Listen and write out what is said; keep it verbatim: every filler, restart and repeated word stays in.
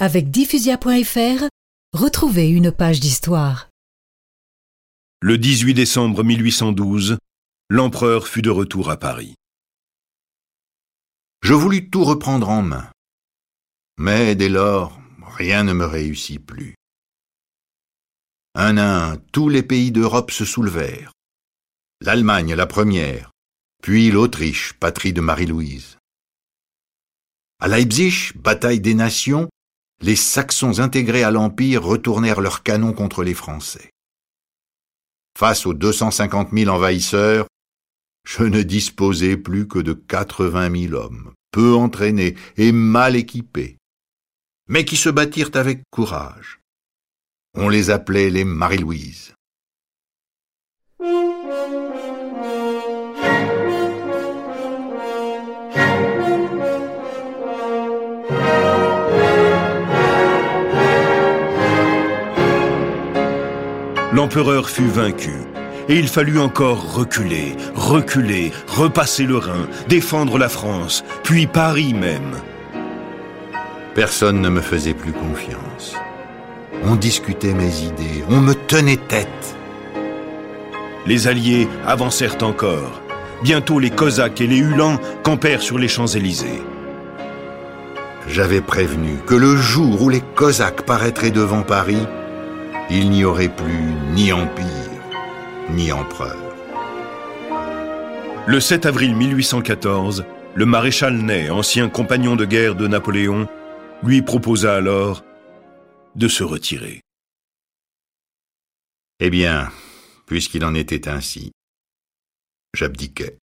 Avec diffusia point F R, retrouvez une page d'histoire. Le dix-huit décembre mille huit cent douze, l'empereur fut de retour à Paris. Je voulus tout reprendre en main, mais dès lors, rien ne me réussit plus. Un à un, tous les pays d'Europe se soulevèrent. L'Allemagne la première, puis l'Autriche, patrie de Marie-Louise. À Leipzig, bataille des nations, les Saxons intégrés à l'Empire retournèrent leurs canons contre les Français. Face aux deux cent cinquante mille envahisseurs, je ne disposais plus que de quatre-vingt mille hommes, peu entraînés et mal équipés, mais qui se battirent avec courage. On les appelait les Marie-Louise. L'empereur fut vaincu, et il fallut encore reculer, reculer, repasser le Rhin, défendre la France, puis Paris même. Personne ne me faisait plus confiance. On discutait mes idées, on me tenait tête. Les Alliés avancèrent encore. Bientôt les Cosaques et les Hulans campèrent sur les Champs-Élysées. J'avais prévenu que le jour où les Cosaques paraîtraient devant Paris, il n'y aurait plus ni empire, ni empereur. Le sept avril mille huit cent quatorze, le maréchal Ney, ancien compagnon de guerre de Napoléon, lui proposa alors de se retirer. Eh bien, puisqu'il en était ainsi, j'abdiquais.